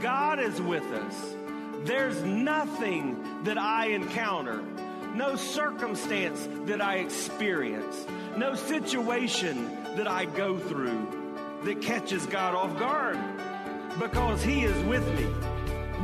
God is with us. There's nothing that I encounter, no circumstance that I experience, no situation that I go through that catches God off guard, because He is with me.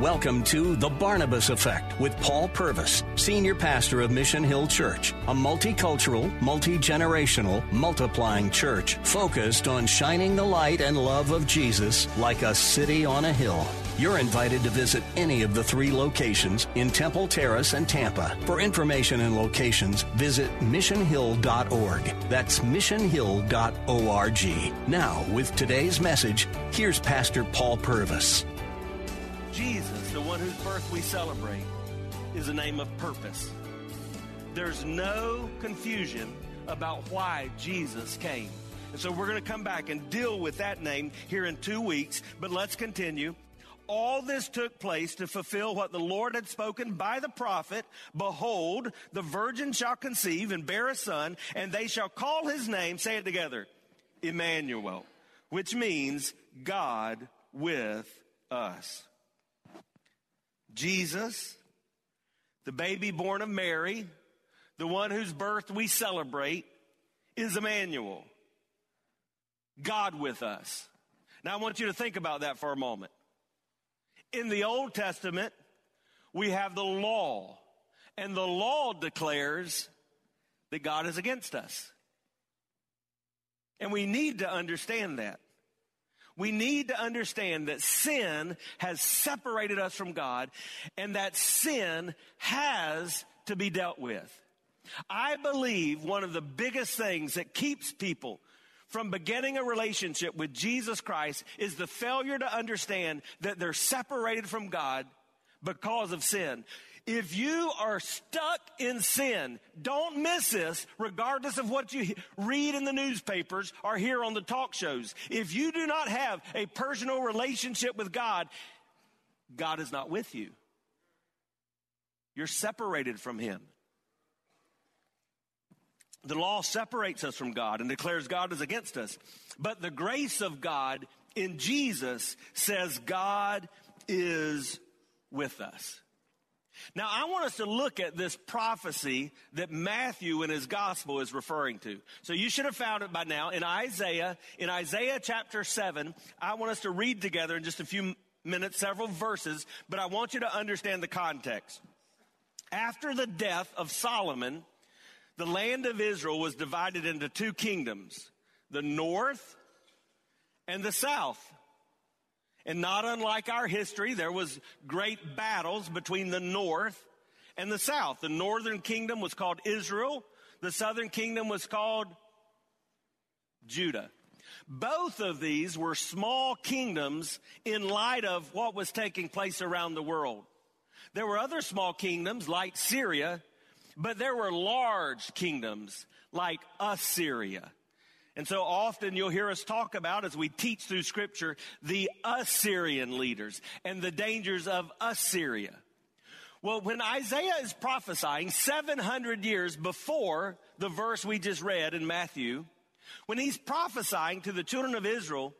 Welcome to The Barnabas Effect with Paul Purvis, Senior Pastor of Mission Hill Church, a multicultural, multi-generational, multiplying church focused on shining the light and love of Jesus like a city on a hill. You're invited to visit any of the three locations in Temple Terrace and Tampa. For information and locations, visit MissionHill.org. That's MissionHill.org. Now, with today's message, here's Pastor Paul Purvis. Jesus, the one whose birth we celebrate, is a name of purpose. There's no confusion about why Jesus came. And so we're going to come back and deal with that name here in 2 weeks, but let's continue. All this took place to fulfill what the Lord had spoken by the prophet. Behold, the virgin shall conceive and bear a son, and they shall call his name, say it together, Emmanuel, which means God with us. Jesus, the baby born of Mary, the one whose birth we celebrate, is Emmanuel, God with us. Now I want you to think about that for a moment. In the Old Testament, we have the law, and the law declares that God is against us. And we need to understand that. We need to understand that sin has separated us from God, and that sin has to be dealt with. I believe one of the biggest things that keeps people from beginning a relationship with Jesus Christ is the failure to understand that they're separated from God because of sin. If you are stuck in sin, don't miss this, regardless of what you read in the newspapers or hear on the talk shows. If you do not have a personal relationship with God, God is not with you. You're separated from Him. The law separates us from God and declares God is against us. But the grace of God in Jesus says God is with us. Now, I want us to look at this prophecy that Matthew in his gospel is referring to. So you should have found it by now in Isaiah chapter 7. I want us to read together in just a few minutes, several verses, but I want you to understand the context. After the death of Solomon, the land of Israel was divided into two kingdoms, the north and the south. And not unlike our history, there was great battles between the north and the south. The northern kingdom was called Israel. The southern kingdom was called Judah. Both of these were small kingdoms in light of what was taking place around the world. There were other small kingdoms like Syria, but there were large kingdoms like Assyria. And so often you'll hear us talk about, as we teach through Scripture, the Assyrian leaders and the dangers of Assyria. Well, when Isaiah is prophesying 700 years before the verse we just read in Matthew, when he's prophesying to the children of Israel,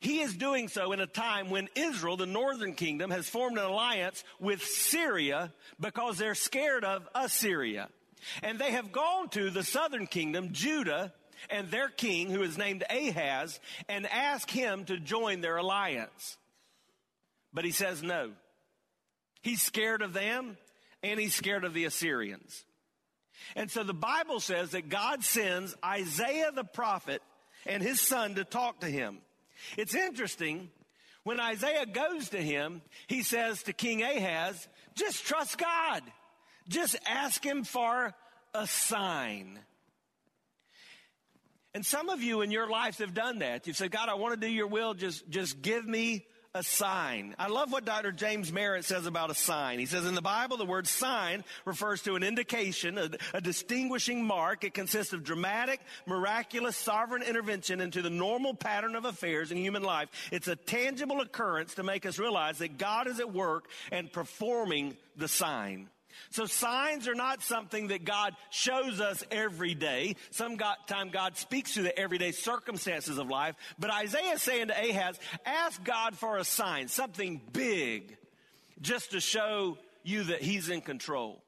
he is doing so in a time when Israel, the northern kingdom, has formed an alliance with Syria because they're scared of Assyria. And they have gone to the southern kingdom, Judah, and their king, who is named Ahaz, and asked him to join their alliance. But he says no. He's scared of them, and he's scared of the Assyrians. And so the Bible says that God sends Isaiah the prophet and his son to talk to him. It's interesting, when Isaiah goes to him, he says to King Ahaz, just trust God. Just ask him for a sign. And some of you in your lives have done that. You've said, God, I want to do your will. Just give me a sign. I love what Dr. James Merritt says about a sign. He says, in the Bible, the word sign refers to an indication, a distinguishing mark. It consists of dramatic, miraculous, sovereign intervention into the normal pattern of affairs in human life. It's a tangible occurrence to make us realize that God is at work and performing the sign. So signs are not something that God shows us every day. Sometime God speaks to the everyday circumstances of life. But Isaiah is saying to Ahaz, ask God for a sign, something big, just to show you that he's in control.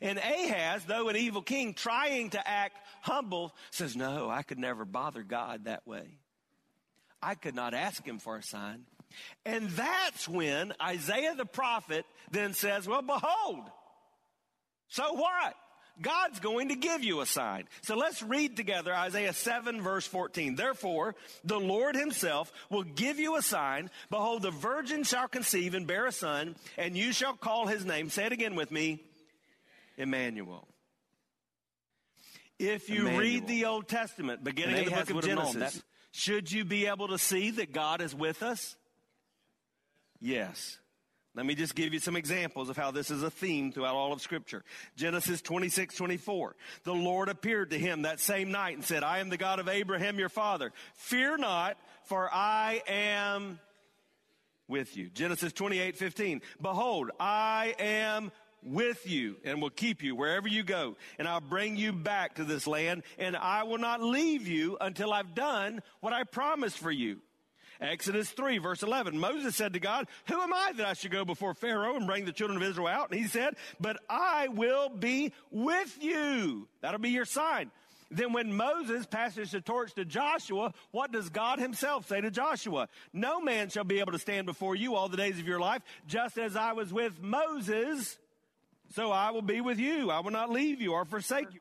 And Ahaz, though an evil king, trying to act humble, says, no, I could never bother God that way. I could not ask him for a sign. And that's when Isaiah the prophet then says, well, behold, so what? God's going to give you a sign. So let's read together Isaiah 7, verse 14. Therefore, the Lord himself will give you a sign. Behold, the virgin shall conceive and bear a son, and you shall call his name. Say it again with me. Emmanuel. If you read the Old Testament, beginning of the book of Genesis, should you be able to see that God is with us? Yes. Let me just give you some examples of how this is a theme throughout all of Scripture. Genesis 26:24. The Lord appeared to him that same night and said, I am the God of Abraham, your father. Fear not, for I am with you. Genesis 28:15. Behold, I am with you and will keep you wherever you go. And I'll bring you back to this land, and I will not leave you until I've done what I promised for you. Exodus 3, verse 11, Moses said to God, who am I that I should go before Pharaoh and bring the children of Israel out? And he said, but I will be with you. That'll be your sign. Then when Moses passes the torch to Joshua, what does God himself say to Joshua? No man shall be able to stand before you all the days of your life. Just as I was with Moses, so I will be with you. I will not leave you or forsake you.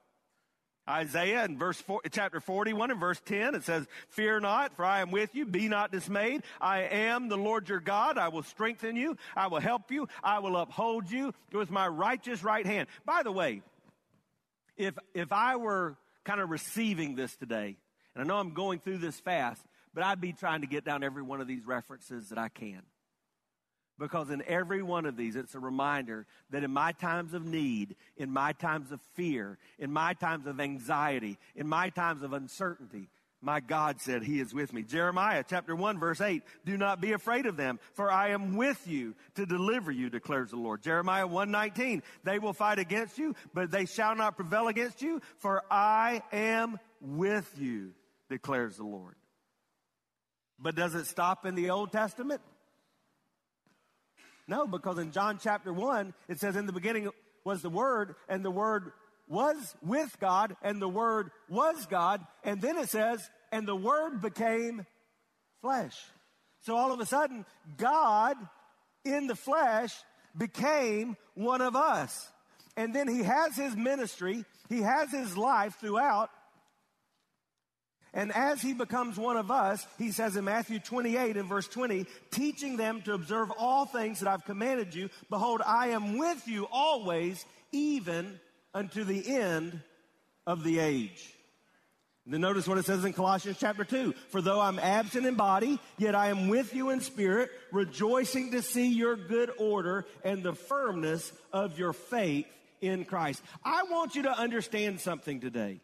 Isaiah in chapter 41 and verse 10, it says, fear not, for I am with you. Be not dismayed. I am the Lord your God. I will strengthen you. I will help you. I will uphold you with my righteous right hand. By the way, if I were kind of receiving this today, and I know I'm going through this fast, but I'd be trying to get down every one of these references that I can. Because in every one of these, it's a reminder that in my times of need, in my times of fear, in my times of anxiety, in my times of uncertainty, my God said he is with me. Jeremiah chapter 1, verse 8, do not be afraid of them, for I am with you to deliver you, declares the Lord. Jeremiah 1:19, they will fight against you, but they shall not prevail against you, for I am with you, declares the Lord. But does it stop in the Old Testament? No, because in John chapter 1, it says, in the beginning was the Word, and the Word was with God, and the Word was God. And then it says, and the Word became flesh. So all of a sudden, God in the flesh became one of us. And then he has his ministry, he has his life throughout. And as he becomes one of us, he says in Matthew 28 and verse 20, teaching them to observe all things that I've commanded you. Behold, I am with you always, even unto the end of the age. And then notice what it says in Colossians chapter 2. For though I'm absent in body, yet I am with you in spirit, rejoicing to see your good order and the firmness of your faith in Christ. I want you to understand something today.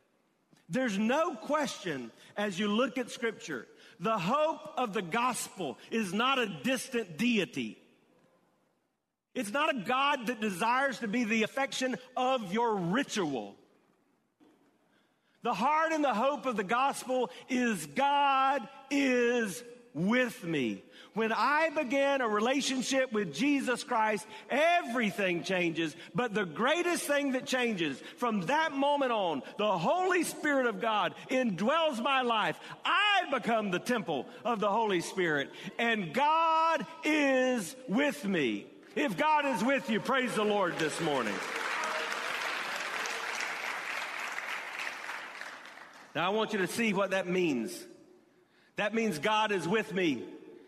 There's no question as you look at Scripture, the hope of the gospel is not a distant deity. It's not a God that desires to be the affection of your ritual. The heart and the hope of the gospel is God is with me. When I began a relationship with Jesus Christ, everything changes. But the greatest thing that changes from that moment on, the Holy Spirit of God indwells my life. I become the temple of the Holy Spirit, and God is with me. If God is with you, praise the Lord this morning. Now, I want you to see what that means. That means God is with me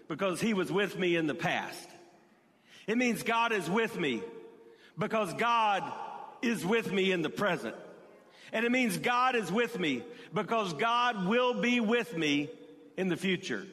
because he was with me in the past. It means God is with me because God is with me in the present. And it means God is with me because God will be with me in the future.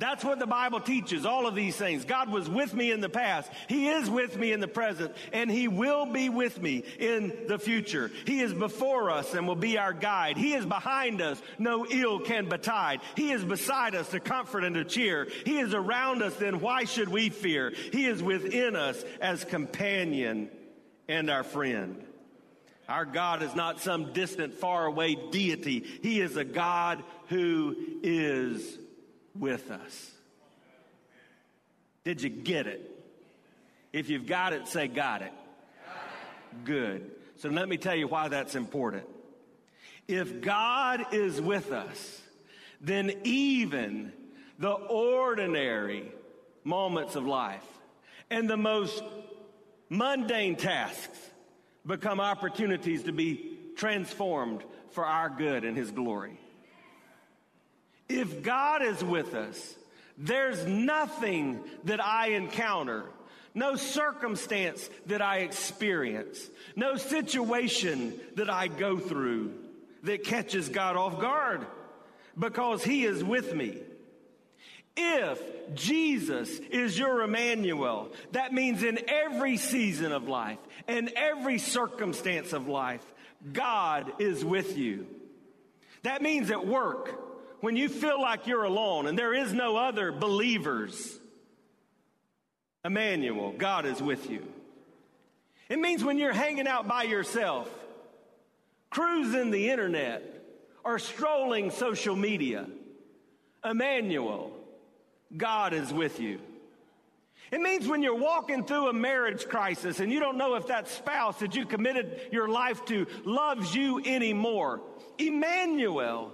That's what the Bible teaches, all of these things. God was with me in the past. He is with me in the present, and He will be with me in the future. He is before us and will be our guide. He is behind us. No ill can betide. He is beside us to comfort and to cheer. He is around us. Then why should we fear? He is within us as companion and our friend. Our God is not some distant, faraway deity. He is a God who is with us. Did you get it? If you've got it, say got it. Good. So let me tell you why that's important. If God is with us, then even the ordinary moments of life and the most mundane tasks become opportunities to be transformed for our good and His glory. If God is with us, there's nothing that I encounter, no circumstance that I experience, no situation that I go through that catches God off guard because He is with me. If Jesus is your Emmanuel, that means in every season of life and every circumstance of life, God is with you. That means at work, when you feel like you're alone and there is no other believers, Emmanuel, God is with you. It means when you're hanging out by yourself, cruising the internet, or strolling social media, Emmanuel, God is with you. It means when you're walking through a marriage crisis and you don't know if that spouse that you committed your life to loves you anymore, Emmanuel,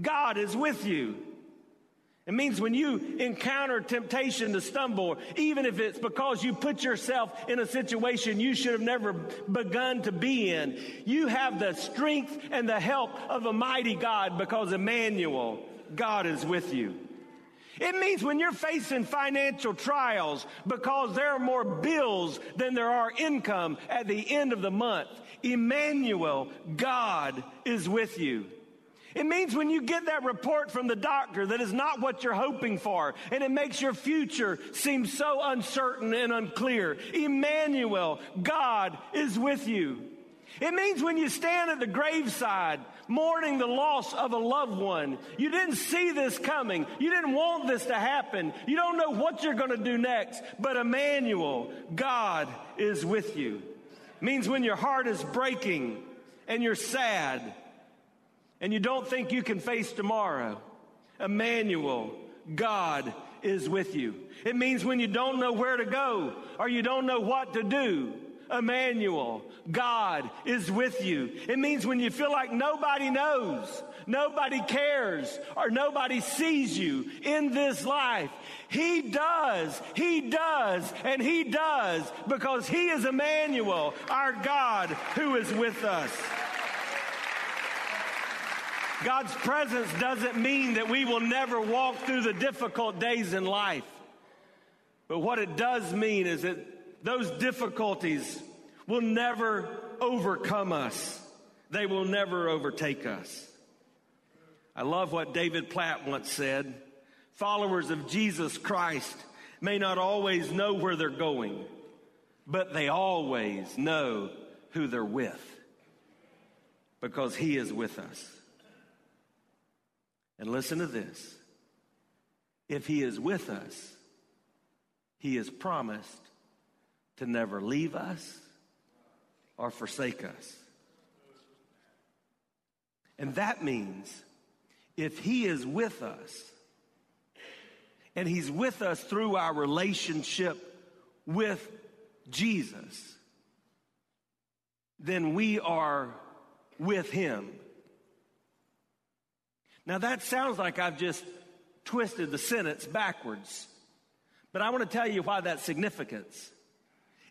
God is with you. It means when you encounter temptation to stumble, even if it's because you put yourself in a situation you should have never begun to be in, you have the strength and the help of a mighty God because Emmanuel, God is with you. It means when you're facing financial trials because there are more bills than there are income at the end of the month, Emmanuel, God is with you. It means when you get that report from the doctor that is not what you're hoping for, and it makes your future seem so uncertain and unclear, Emmanuel, God is with you. It means when you stand at the graveside mourning the loss of a loved one, you didn't see this coming. You didn't want this to happen. You don't know what you're going to do next, but Emmanuel, God is with you. It means when your heart is breaking and you're sad, and you don't think you can face tomorrow, Emmanuel, God is with you. It means when you don't know where to go or you don't know what to do, Emmanuel, God is with you. It means when you feel like nobody knows, nobody cares, or nobody sees you in this life, He does, and He does because He is Emmanuel, our God who is with us. God's presence doesn't mean that we will never walk through the difficult days in life. But what it does mean is that those difficulties will never overcome us. They will never overtake us. I love what David Platt once said. Followers of Jesus Christ may not always know where they're going, but they always know who they're with because He is with us. And listen to this. If He is with us, He is promised to never leave us or forsake us. And that means if He is with us, and He's with us through our relationship with Jesus, then we are with Him. Now, that sounds like I've just twisted the sentence backwards, but I want to tell you why that's significant.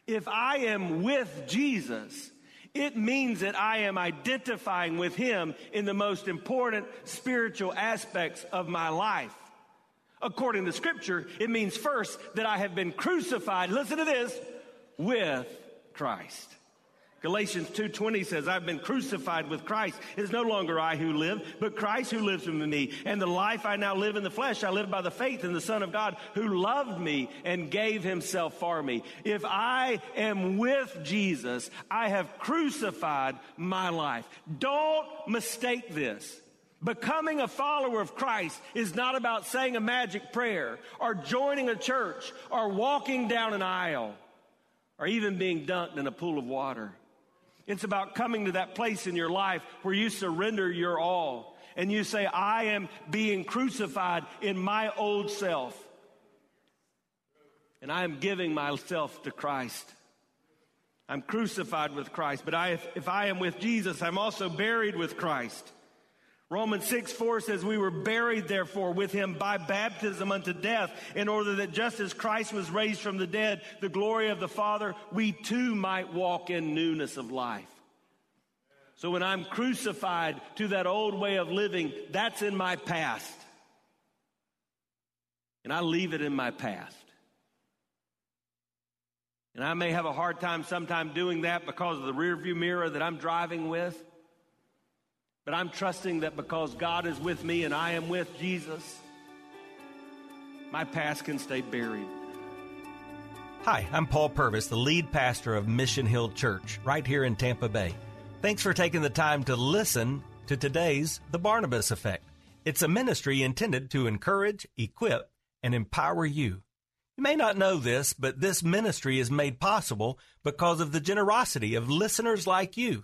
If I am with Jesus, it means that I am identifying with Him in the most important spiritual aspects of my life. According to Scripture, it means first that I have been crucified, listen to this, with Christ. Galatians 2:20 says, I've been crucified with Christ. It is no longer I who live, but Christ who lives in me. And the life I now live in the flesh, I live by the faith in the Son of God who loved me and gave himself for me. If I am with Jesus, I have crucified my life. Don't mistake this. Becoming a follower of Christ is not about saying a magic prayer or joining a church or walking down an aisle or even being dunked in a pool of water. It's about coming to that place in your life where you surrender your all and you say, I am being crucified in my old self and I am giving myself to Christ. I'm crucified with Christ, but if I am with Jesus, I'm also buried with Christ. Romans 6:4 says, we were buried, therefore, with him by baptism unto death, in order that just as Christ was raised from the dead, the glory of the Father, we too might walk in newness of life. So when I'm crucified to that old way of living, that's in my past. And I leave it in my past. And I may have a hard time sometime doing that because of the rearview mirror that I'm driving with. But I'm trusting that because God is with me and I am with Jesus, my past can stay buried. Hi, I'm Paul Purvis, the lead pastor of Mission Hill Church right here in Tampa Bay. Thanks for taking the time to listen to today's The Barnabas Effect. It's a ministry intended to encourage, equip, and empower you. You may not know this, but this ministry is made possible because of the generosity of listeners like you.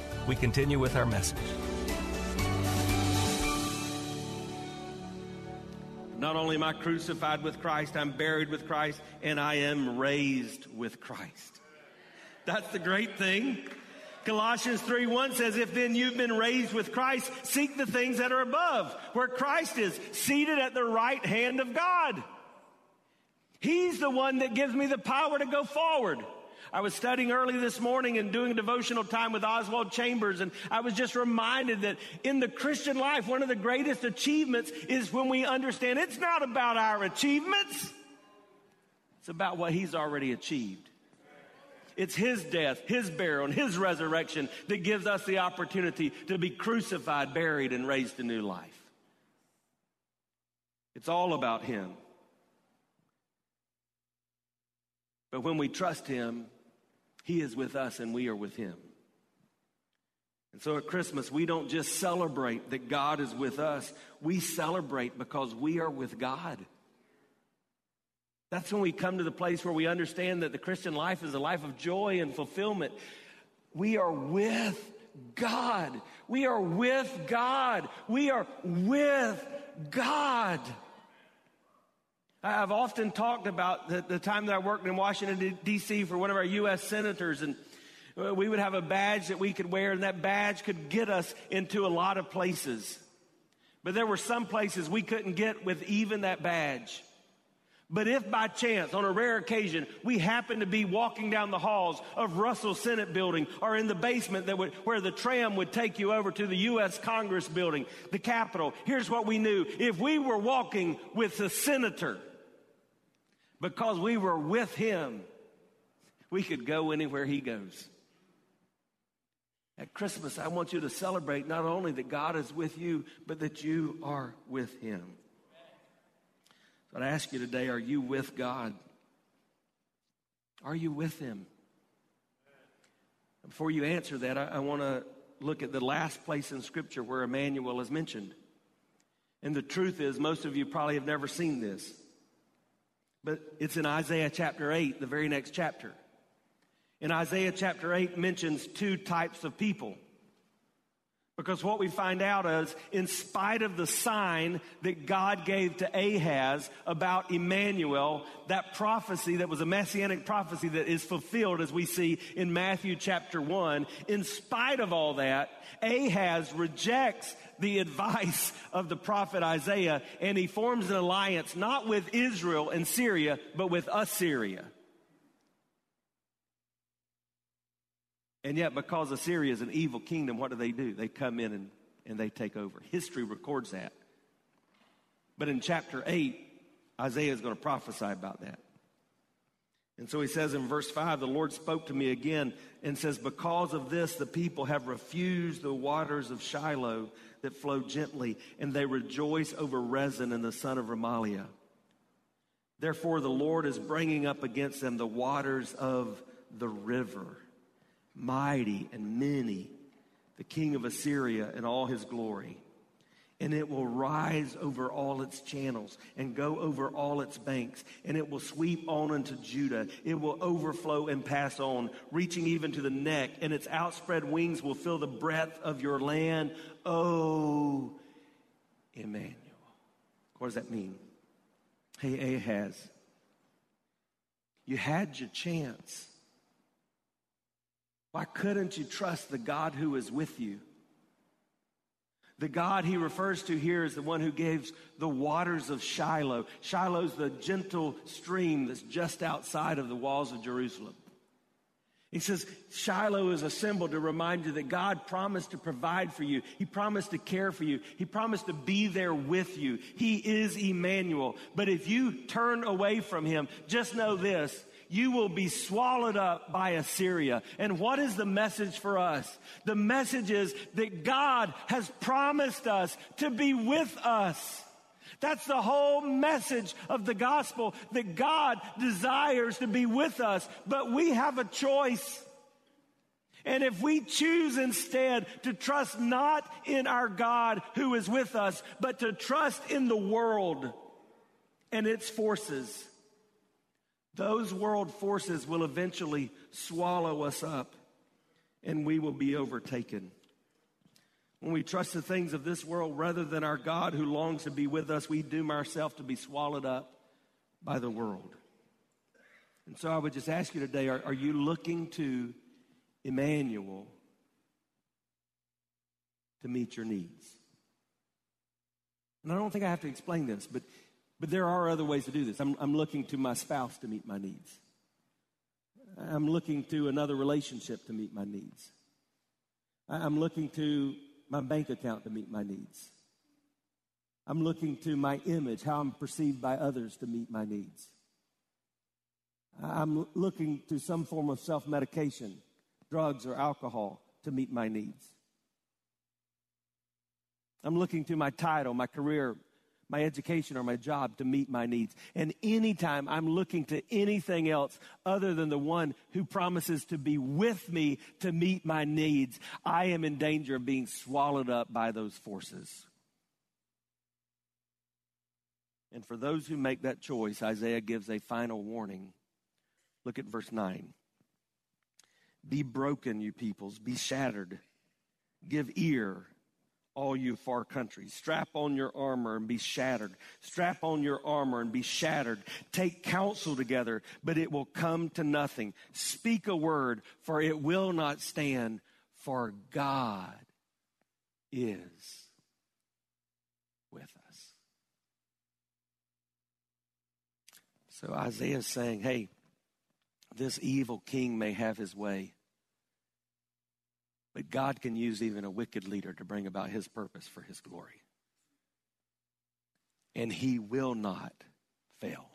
we continue with our message. Not only am I crucified with Christ, I'm buried with Christ, and I am raised with Christ. That's the great thing. Colossians 3:1 says, if then you've been raised with Christ, seek the things that are above, where Christ is, seated at the right hand of God. He's the one that gives me the power to go forward. I was studying early this morning and doing a devotional time with Oswald Chambers, and I was just reminded that in the Christian life, one of the greatest achievements is when we understand it's not about our achievements. It's about what he's already achieved. It's his death, his burial, and his resurrection that gives us the opportunity to be crucified, buried, and raised to new life. It's all about him. But when we trust him, he is with us and we are with him. And so at Christmas, we don't just celebrate that God is with us. We celebrate because we are with God. That's when we come to the place where we understand that the Christian life is a life of joy and fulfillment. We are with God. We are with God. We are with God. I've often talked about the time that I worked in Washington, D.C. for one of our U.S. senators, and we would have a badge that we could wear, and that badge could get us into a lot of places. But there were some places we couldn't get with even that badge. But if by chance, on a rare occasion, we happened to be walking down the halls of Russell Senate Building or in the basement where the tram would take you over to the U.S. Congress Building, the Capitol, here's what we knew. If we were walking with the senator, because we were with him, we could go anywhere he goes. At Christmas, I want you to celebrate not only that God is with you, but that you are with him. So I ask you today, are you with God? Are you with him? Before you answer that, I want to look at the last place in Scripture where Emmanuel is mentioned. And the truth is, most of you probably have never seen this. But it's in Isaiah chapter 8, the very next chapter. And Isaiah chapter 8 mentions two types of people. Because what we find out is, in spite of the sign that God gave to Ahaz about Emmanuel, that prophecy that was a messianic prophecy that is fulfilled as we see in Matthew chapter 1, in spite of all that, Ahaz rejects the advice of the prophet Isaiah, and he forms an alliance not with Israel and Syria, but with Assyria. And yet, because Assyria is an evil kingdom, what do? They come in and they take over. History records that. But in chapter 8, Isaiah is going to prophesy about that. And so he says in verse 5, the Lord spoke to me again and says, because of this, the people have refused the waters of Shiloh that flow gently, and they rejoice over Rezin and the son of Remaliah. Therefore, the Lord is bringing up against them the waters of the river, mighty and many, the king of Assyria in all his glory. And it will rise over all its channels and go over all its banks, and it will sweep on into Judah. It will overflow and pass on, reaching even to the neck, and its outspread wings will fill the breadth of your land. Oh, Emmanuel. What does that mean? Hey, Ahaz, you had your chance. Why couldn't you trust the God who is with you? The God he refers to here is the one who gives the waters of Shiloh. Shiloh's the gentle stream that's just outside of the walls of Jerusalem. He says Shiloh is a symbol to remind you that God promised to provide for you. He promised to care for you. He promised to be there with you. He is Emmanuel. But if you turn away from him, just know this: you will be swallowed up by Assyria. And what is the message for us? The message is that God has promised us to be with us. That's the whole message of the gospel, that God desires to be with us, but we have a choice. And if we choose instead to trust not in our God who is with us, but to trust in the world and its forces, those world forces will eventually swallow us up, and we will be overtaken. When we trust the things of this world rather than our God who longs to be with us, we doom ourselves to be swallowed up by the world. And so I would just ask you today, are you looking to Emmanuel to meet your needs? And I don't think I have to explain this, but there are other ways to do this. I'm looking to my spouse to meet my needs. I'm looking to another relationship to meet my needs. I'm looking to my bank account to meet my needs. I'm looking to my image, how I'm perceived by others, to meet my needs. I'm looking to some form of self-medication, drugs or alcohol, to meet my needs. I'm looking to my title, my career, my education, or my job to meet my needs. And anytime I'm looking to anything else other than the one who promises to be with me to meet my needs, I am in danger of being swallowed up by those forces. And for those who make that choice, Isaiah gives a final warning. Look at verse 9. Be broken, you peoples, be shattered, give ear, all you far countries. Strap on your armor and be shattered. Strap on your armor and be shattered. Take counsel together, but it will come to nothing. Speak a word, for it will not stand, for God is with us. So Isaiah is saying, hey, this evil king may have his way, but God can use even a wicked leader to bring about his purpose for his glory. And he will not fail,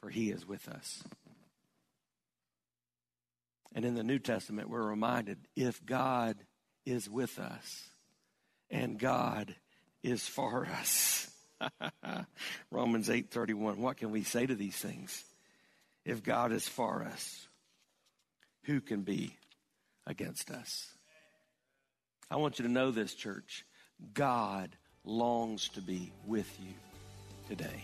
for he is with us. And in the New Testament, we're reminded, if God is with us and God is for us. Romans 8:31, what can we say to these things? If God is for us, who can be against us? I want you to know this, church. God longs to be with you today.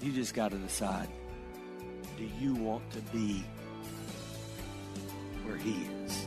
You just got to decide, do you want to be where He is.